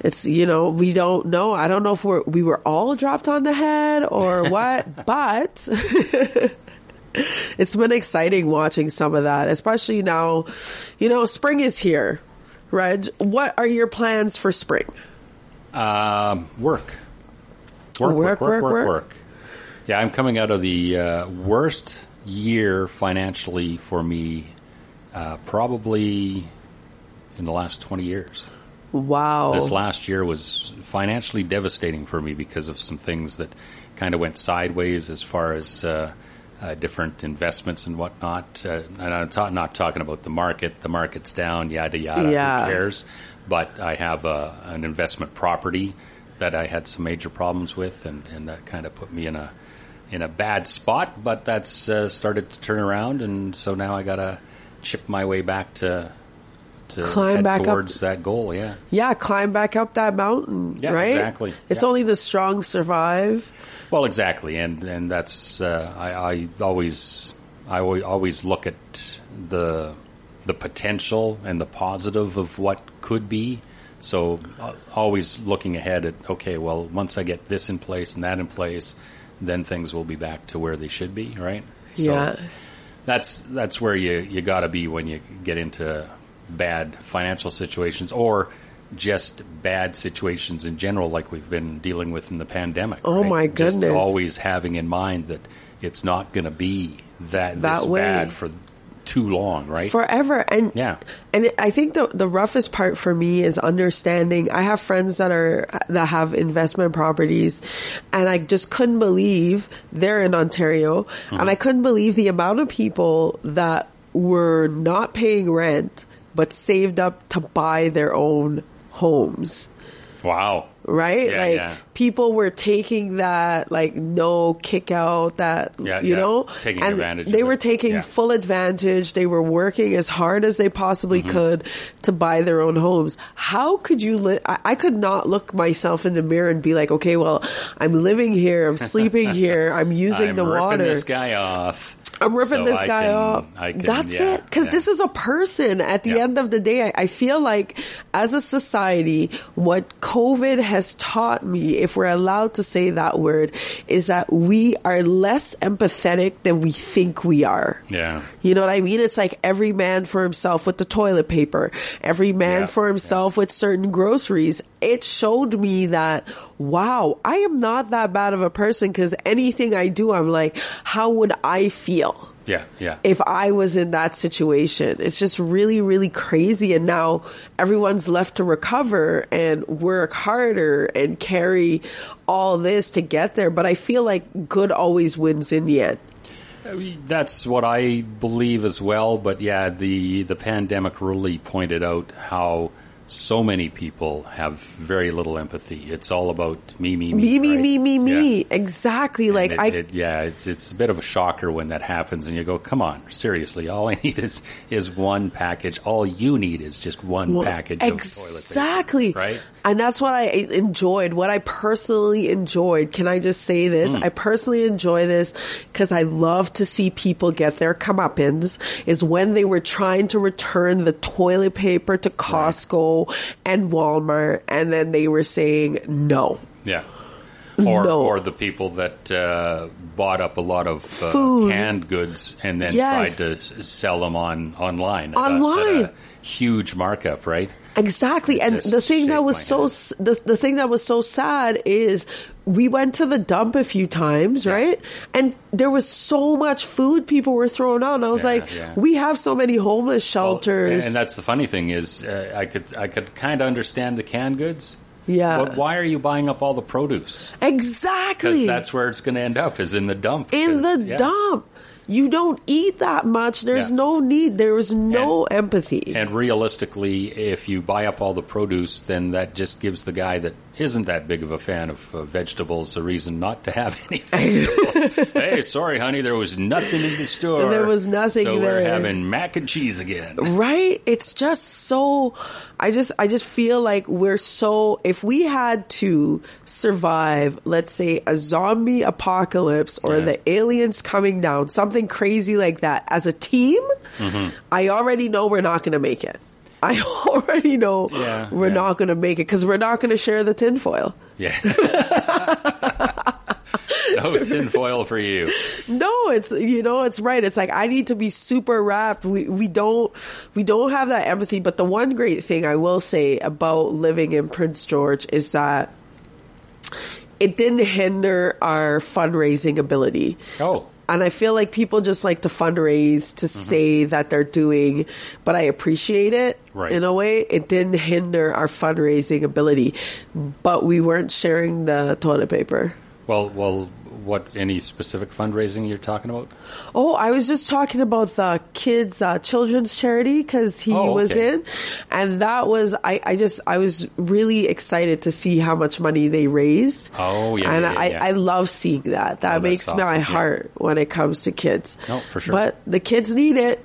It's, you know, we don't know. I don't know if we're, we were all dropped on the head or what, but... It's been exciting watching some of that, especially now, you know, spring is here, Reg. What are your plans for spring? Um, work. Work, work, work, work, work, work. Yeah, I'm coming out of the uh, worst year financially for me uh, probably in the last twenty years. Wow. This last year was financially devastating for me because of some things that kind of went sideways as far as... Uh, Uh, different investments and whatnot. Uh, and I'm ta- not talking about the market. The market's down, yada, yada. Yeah. Who cares? But I have a, an investment property that I had some major problems with, and, and that kind of put me in a in a bad spot. But that's uh, started to turn around, and so now I got to chip my way back to... To climb head back towards up, that goal, yeah. Yeah, climb back up that mountain, yeah, right? Exactly. It's yeah. only the strong survive. Well, exactly, and and that's uh, I, I always I always look at the the potential and the positive of what could be. So uh, always looking ahead at okay, well, once I get this in place and that in place, then things will be back to where they should be, right? So yeah. That's that's where you you got to be when you get into bad financial situations or just bad situations in general, like we've been dealing with in the pandemic. Oh, right? My goodness. Just always having in mind that it's not going to be that, that this way. Bad for too long, right? Forever. And yeah. And I think the the roughest part for me is understanding. I have friends that are that have investment properties, and I just couldn't believe they're in Ontario, mm-hmm. and I couldn't believe the amount of people that were not paying rent but saved up to buy their own homes. Wow. Right? Yeah, like yeah. people were taking that, like, no kick out, that, yeah, you yeah. know, taking and advantage. They were it. taking yeah. full advantage. They were working as hard as they possibly mm-hmm. could to buy their own homes. How could you live? I-, I could not look myself in the mirror and be like, okay, well, I'm living here. I'm sleeping here. I'm using I'm the water. I'm ripping this guy off. I'm ripping so this I guy can, off. Can, That's yeah, it. Because yeah. this is a person. At the yeah. end of the day, I, I feel like as a society, what COVID has taught me, if we're allowed to say that word, is that we are less empathetic than we think we are. Yeah. You know what I mean? It's like every man for himself with the toilet paper, every man yeah. for himself yeah. with certain groceries. It showed me that, wow, I am not that bad of a person because anything I do, I'm like, how would I feel? Yeah, yeah. If I was in that situation, it's just really, really crazy. And now everyone's left to recover and work harder and carry all this to get there. But I feel like good always wins in the end. I mean, that's what I believe as well. But yeah, the, the pandemic really pointed out how so many people have very little empathy. It's all about me, me, me, me, me, right? me, me, me. Yeah. Exactly. And like it, I, it, yeah, it's it's a bit of a shocker when that happens, and you go, "Come on, seriously! All I need is is one package. All you need is just one well, package." Exactly. Of toilet paper, right. And that's what I enjoyed, what I personally enjoyed. Can I just say this? Mm. I personally enjoy this because I love to see people get their comeuppance, is when they were trying to return the toilet paper to Costco right. and Walmart, and then they were saying no. Yeah. Or, no. or the people that uh, bought up a lot of uh, food, canned goods, and then yes. tried to s- sell them on online. Online, at a, at a huge markup, right? Exactly. It and the thing that was so s- the the thing that was so sad is we went to the dump a few times, yeah. right? And there was so much food people were throwing out. And I was yeah, like, yeah. we have so many homeless shelters. Well, and that's the funny thing is, uh, I could I could kind of understand the canned goods. Yeah. But why are you buying up all the produce? Exactly. Because that's where it's going to end up, is in the dump. In the yeah. dump. You don't eat that much. There's yeah. no need. There is no and, empathy. And realistically, if you buy up all the produce, then that just gives the guy that isn't that big of a fan of uh, vegetables a reason not to have any vegetables. Hey, sorry, honey, there was nothing in the store. There was nothing so there. So we're having mac and cheese again. Right? It's just so... I just I just feel like we're so... If we had to survive, let's say, a zombie apocalypse or yeah. the aliens coming down, something crazy like that, as a team, mm-hmm. I already know we're not going to make it. I already know yeah, we're yeah. not going to make it because we're not going to share the tinfoil. Yeah. No tinfoil for you. No, it's, you know, it's right. It's like, I need to be super wrapped. We, we don't, we don't have that empathy. But the one great thing I will say about living in Prince George is that it didn't hinder our fundraising ability. Oh. And I feel like people just like to fundraise to mm-hmm. say that they're doing, but I appreciate it right. in a way. It didn't hinder our fundraising ability, but we weren't sharing the toilet paper. Well, well, what, any specific fundraising you're talking about? Oh, I was just talking about the kids' uh, children's charity because he oh, okay. was in. And that was, I, I just, I was really excited to see how much money they raised. Oh, yeah. And yeah, I, yeah. I love seeing that. That oh, makes awesome. my yeah. heart when it comes to kids. No, for sure. But the kids need it.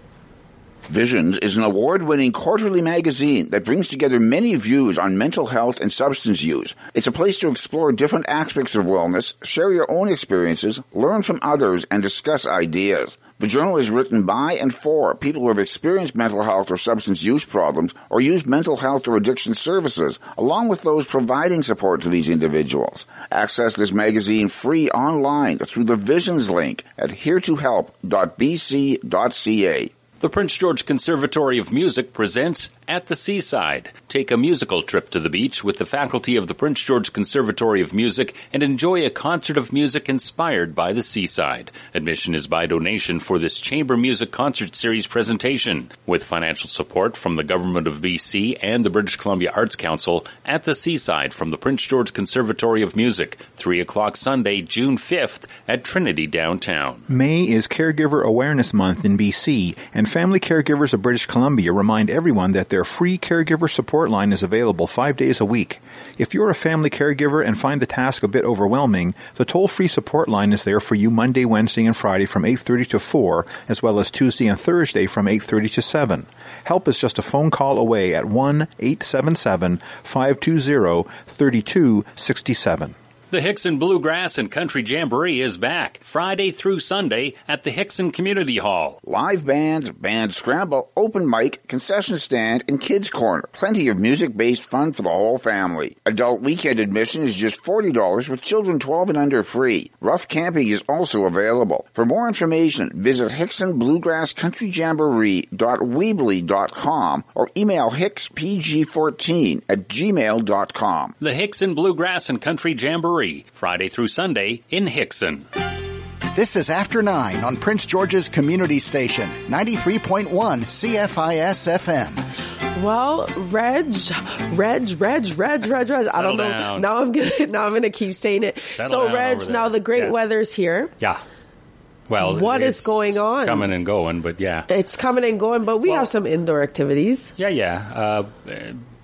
Visions is an award-winning quarterly magazine that brings together many views on mental health and substance use. It's a place to explore different aspects of wellness, share your own experiences, learn from others, and discuss ideas. The journal is written by and for people who have experienced mental health or substance use problems or used mental health or addiction services, along with those providing support to these individuals. Access this magazine free online through the Visions link at here to help dot b c dot c a. The Prince George Conservatory of Music presents At the Seaside. Take a musical trip to the beach with the faculty of the Prince George Conservatory of Music and enjoy a concert of music inspired by the seaside. Admission is by donation for this Chamber Music Concert Series presentation. With financial support from the Government of B C and the British Columbia Arts Council, At the Seaside from the Prince George Conservatory of Music, three o'clock Sunday, June fifth at Trinity Downtown. May is Caregiver Awareness Month in B C, and Family Caregivers of British Columbia remind everyone that their free caregiver support line is available five days a week. If you're a family caregiver and find the task a bit overwhelming, the toll-free support line is there for you Monday, Wednesday, and Friday from eight thirty to four, as well as Tuesday and Thursday from eight thirty to seven. Help is just a phone call away at one eight seven seven, five two zero, three two six seven. The Hickson Bluegrass and Country Jamboree is back, Friday through Sunday at the Hickson Community Hall. Live bands, band scramble, open mic, concession stand, and kids' corner. Plenty of music-based fun for the whole family. Adult weekend admission is just forty dollars with children twelve and under free. Rough camping is also available. For more information, visit hickson bluegrass country jamboree dot weebly dot com or email hicks p g one four at gmail dot com. The Hickson Bluegrass and Country Jamboree, Friday through Sunday in Hickson. This is After nine on Prince George's Community Station, ninety-three point one C F I S F M. Well, Reg, Reg, Reg, Reg, Reg, Reg. I don't know. Down. Now I'm gonna, now I'm gonna keep saying it. Settle so, Reg, now the great yeah. weather's here. Yeah. Well, what is going on? It's coming and going, but yeah, it's coming and going. But we well, have some indoor activities. Yeah, yeah. Uh,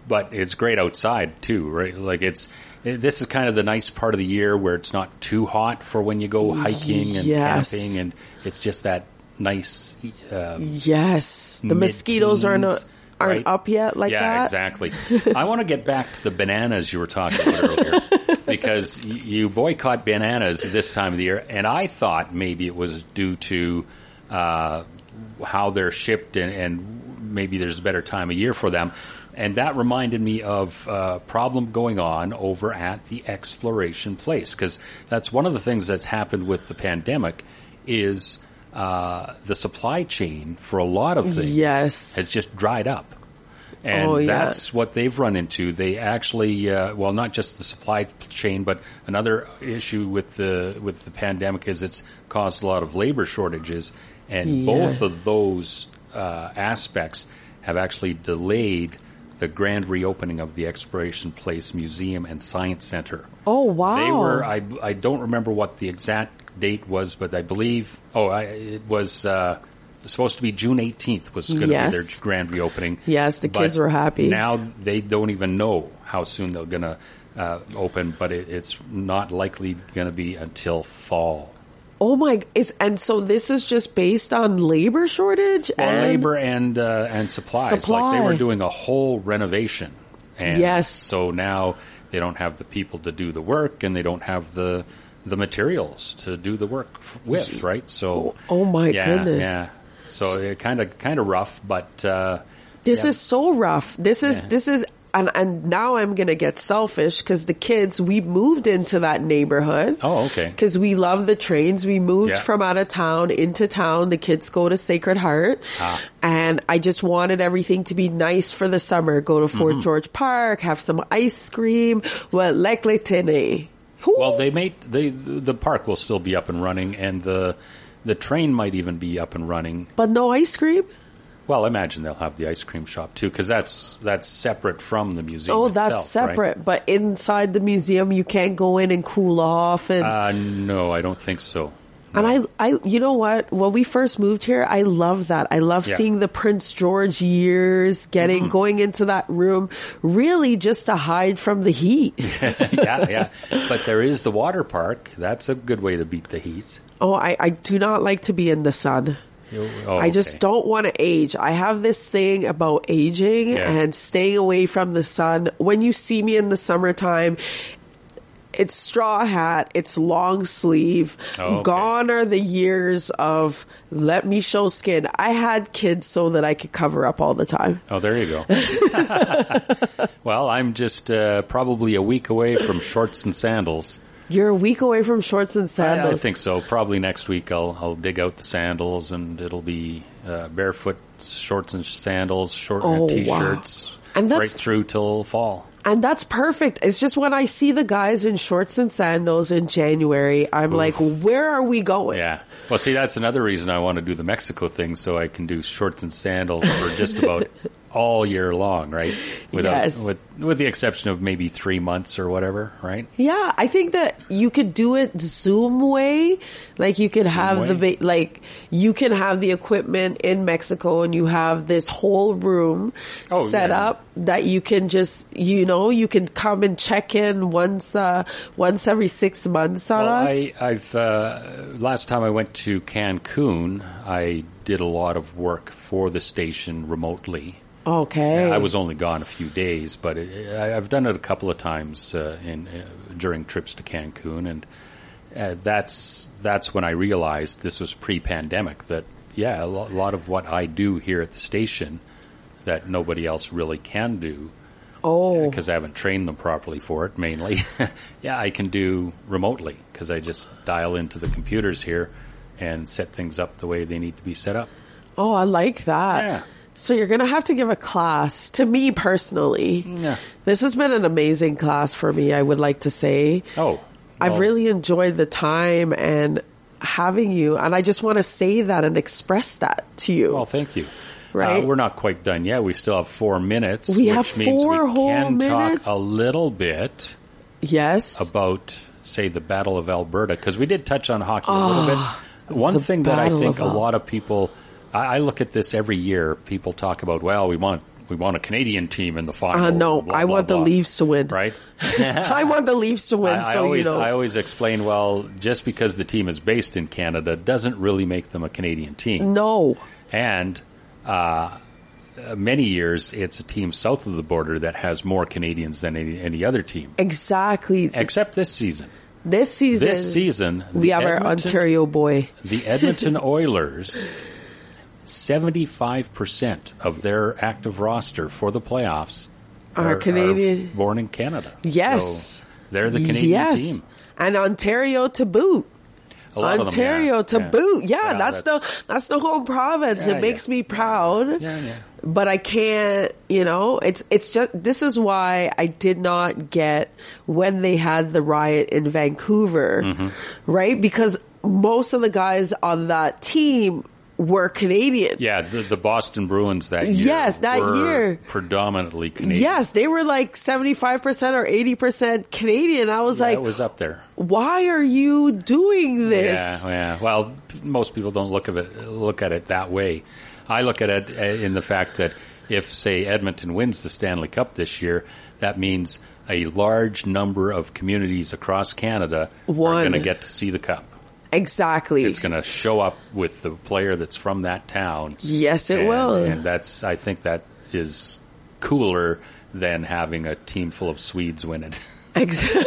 but it's great outside too, right? Like it's. This is kind of the nice part of the year where it's not too hot for when you go hiking and yes. camping, and it's just that nice. Um, yes, the mosquitoes are not aren't right? up yet like yeah, that. Yeah, exactly. I want to get back to the bananas you were talking about earlier, because you boycott bananas this time of the year, and I thought maybe it was due to uh, how they're shipped and, and maybe there's a better time of year for them. And that reminded me of a problem going on over at the Exploration Place, because that's one of the things that's happened with the pandemic is uh, the supply chain for a lot of things yes. has just dried up. And oh, yeah. that's what they've run into. They actually, uh, well, not just the supply chain, but another issue with the with the pandemic is it's caused a lot of labor shortages. And yeah. both of those uh, aspects have actually delayed the grand reopening of the Exploration Place Museum and Science Center. Oh, wow. They were, I, I don't remember what the exact date was, but I believe, oh, I, it was uh, supposed to be June eighteenth was going to yes. be their grand reopening. Yes, the kids were happy. Now they don't even know how soon they're going to uh, open, but it, it's not likely going to be until fall. Oh my! It's, and so this is just based on labor shortage and well, labor and uh, and supplies. Supply. Like they were doing a whole renovation, and yes. so now they don't have the people to do the work, and they don't have the the materials to do the work f- with, right? So, oh, oh my yeah, goodness! Yeah, so it kind of kind of rough, but uh, this yeah. is so rough. This is yeah. this is. And, and now I'm going to get selfish because the kids, we moved into that neighborhood. Oh, okay. Because we love the trains. We moved yeah. from out of town into town. The kids go to Sacred Heart. Ah. And I just wanted everything to be nice for the summer. Go to Fort mm-hmm. George Park, have some ice cream. Well, like Latine. Well, they made, they, the park will still be up and running, and the the train might even be up and running. But no ice cream? Well, I imagine they'll have the ice cream shop, too, because that's that's separate from the museum Oh, itself, that's separate. Right? But inside the museum, you can't go in and cool off. And uh, no, I don't think so. No. And I, I, you know what? When we first moved here, I love that. I love yeah. seeing the Prince George years, getting mm-hmm. going into that room, really just to hide from the heat. yeah, yeah. But there is the water park. That's a good way to beat the heat. Oh, I, I do not like to be in the sun. Oh, I just okay. don't want to age. I have this thing about aging yeah. and staying away from the sun. When you see me in the summertime, it's straw hat, it's long sleeve. Oh, okay. Gone are the years of let me show skin. I had kids so that I could cover up all the time. Oh, there you go. Well, I'm just uh, probably a week away from shorts and sandals. You're a week away from shorts and sandals. I, I think so. Probably next week I'll I'll dig out the sandals, and it'll be uh, barefoot shorts and sandals, short oh, and t-shirts, wow. and that's, right through till fall. And that's perfect. It's just when I see the guys in shorts and sandals in January, I'm Oof. like, where are we going? Yeah. Well, see, that's another reason I want to do the Mexico thing, so I can do shorts and sandals for just about all year long, right? Without, yes. With with the exception of maybe three months or whatever, right? Yeah, I think that you could do it Zoom way. Like you could Zoom have way. the like you can have the equipment in Mexico, and you have this whole room oh, set yeah. up that you can just you know you can come and check in once uh, once every six months on well, us. I, I've uh, last time I went to Cancun, I did a lot of work for the station remotely. Okay. I was only gone a few days, but it, I, I've done it a couple of times uh, in uh, during trips to Cancun, and uh, that's that's when I realized this was pre-pandemic. That yeah, a lo- lot of what I do here at the station that nobody else really can do. Oh, because I haven't trained them properly for it. Mainly, yeah, I can do remotely because I just dial into the computers here and set things up the way they need to be set up. Oh, I like that. Yeah. So you're going to have to give a class to me personally. Yeah. This has been an amazing class for me, I would like to say. Oh. Well. I've really enjoyed the time and having you. And I just want to say that and express that to you. Well, thank you. Right. Uh, we're not quite done yet. We still have four minutes. We have four means we whole can minutes. Talk a little bit. Yes. About, say, the Battle of Alberta. Because we did touch on hockey oh, a little bit. One thing that I think a lot of people... I look at this every year. People talk about, well, we want we want a Canadian team in the final. Uh, no, blah, I blah, want blah, the blah. Leafs to win. Right? I want the Leafs to win. I, so I always, you know. I always explain, well, just because the team is based in Canada doesn't really make them a Canadian team. No. And uh, uh, many years, it's a team south of the border that has more Canadians than any, any other team. Exactly. Except this season. This season. This season. We have Edmonton, our Ontario boy. The Edmonton Oilers, seventy-five percent of their active roster for the playoffs are, are Canadian. Are born in Canada. Yes. So they're the Canadian yes. team. And Ontario to boot. Ontario them, yeah. to yeah. boot. Yeah, yeah that's, that's the that's the whole province. Yeah, it makes yeah. me proud. Yeah, yeah. But I can't, you know, it's it's just, this is why I did not get when they had the riot in Vancouver, mm-hmm. right? Because most of the guys on that team were Canadian. Yeah, the, the Boston Bruins that year. Yes, that were year. Predominantly Canadian. Yes, they were like seventy-five percent or eighty percent Canadian. I was yeah, like, it was up there. Why are you doing this? Yeah, yeah. Well, most people don't look at it look at it that way. I look at it in the fact that if, say, Edmonton wins the Stanley Cup this year, that means a large number of communities across Canada One. are going to get to see the Cup. Exactly. It's going to show up with the player that's from that town. Yes, it and, will. And that's, I think that is cooler than having a team full of Swedes win it. Exactly.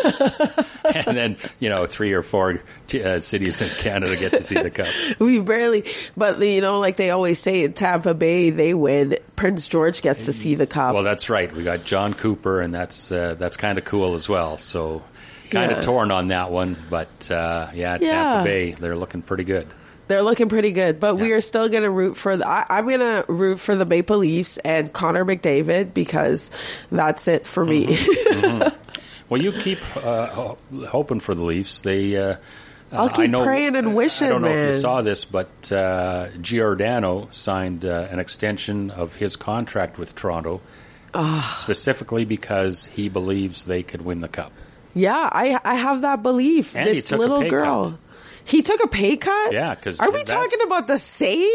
And then, you know, three or four t- uh, cities in Canada get to see the Cup. We barely, but the, you know, like they always say in Tampa Bay, they win. Prince George gets to see the Cup. Well, that's right. We got John Cooper, and that's, uh, that's kind of cool as well. So. Kind yeah. of torn on that one, but uh, yeah, yeah, Tampa Bay, they're looking pretty good. They're looking pretty good, but yeah. we are still going to root for the, I, I'm going to root for the Maple Leafs and Connor McDavid because that's it for me. Mm-hmm. mm-hmm. Well, you keep uh, ho- hoping for the Leafs. They, uh, I'll keep I know, praying and wishing. I don't know man. if you saw this, but uh, Giordano signed uh, an extension of his contract with Toronto, oh. specifically because he believes they could win the Cup. Yeah, I I have that belief. And this little girl, cut. he took a pay cut. Yeah, because are we talking about the same?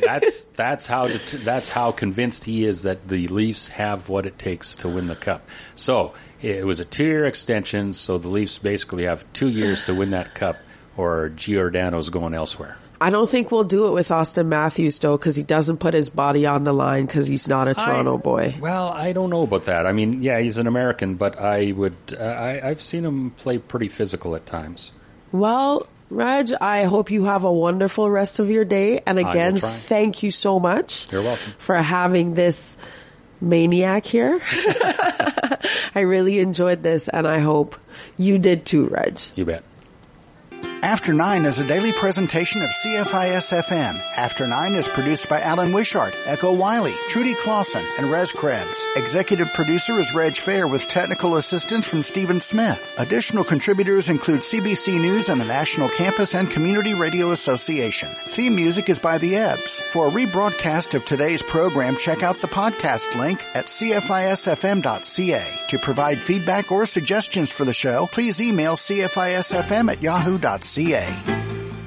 that's that's how that's how convinced he is that the Leafs have what it takes to win the Cup. So it was a two-year extension. So the Leafs basically have two years to win that Cup, or Giordano's going elsewhere. I don't think we'll do it with Austin Matthews, though, because he doesn't put his body on the line because he's not a Toronto I, boy. Well, I don't know about that. I mean, yeah, he's an American, but I would, uh, I, I've seen him play pretty physical at times. Well, Raj, I hope you have a wonderful rest of your day. And again, thank you so much. You're welcome. For having this maniac here. I really enjoyed this, and I hope you did too, Raj. You bet. After Nine is a daily presentation of C F I S F M. After Nine is produced by Alan Wishart, Echo Wiley, Trudy Clausen, and Rez Krebs. Executive producer is Reg Fair with technical assistance from Stephen Smith. Additional contributors include C B C News and the National Campus and Community Radio Association. Theme music is by The Ebbs. For a rebroadcast of today's program, check out the podcast link at C F I S F M dot C A. To provide feedback or suggestions for the show, please email C F I S F M at yahoo dot c a.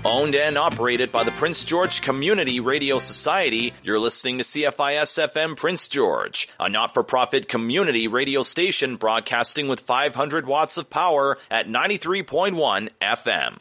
Owned and operated by the Prince George Community Radio Society, you're listening to C F I S F M Prince George, a not-for-profit community radio station broadcasting with five hundred watts of power at ninety-three point one F M.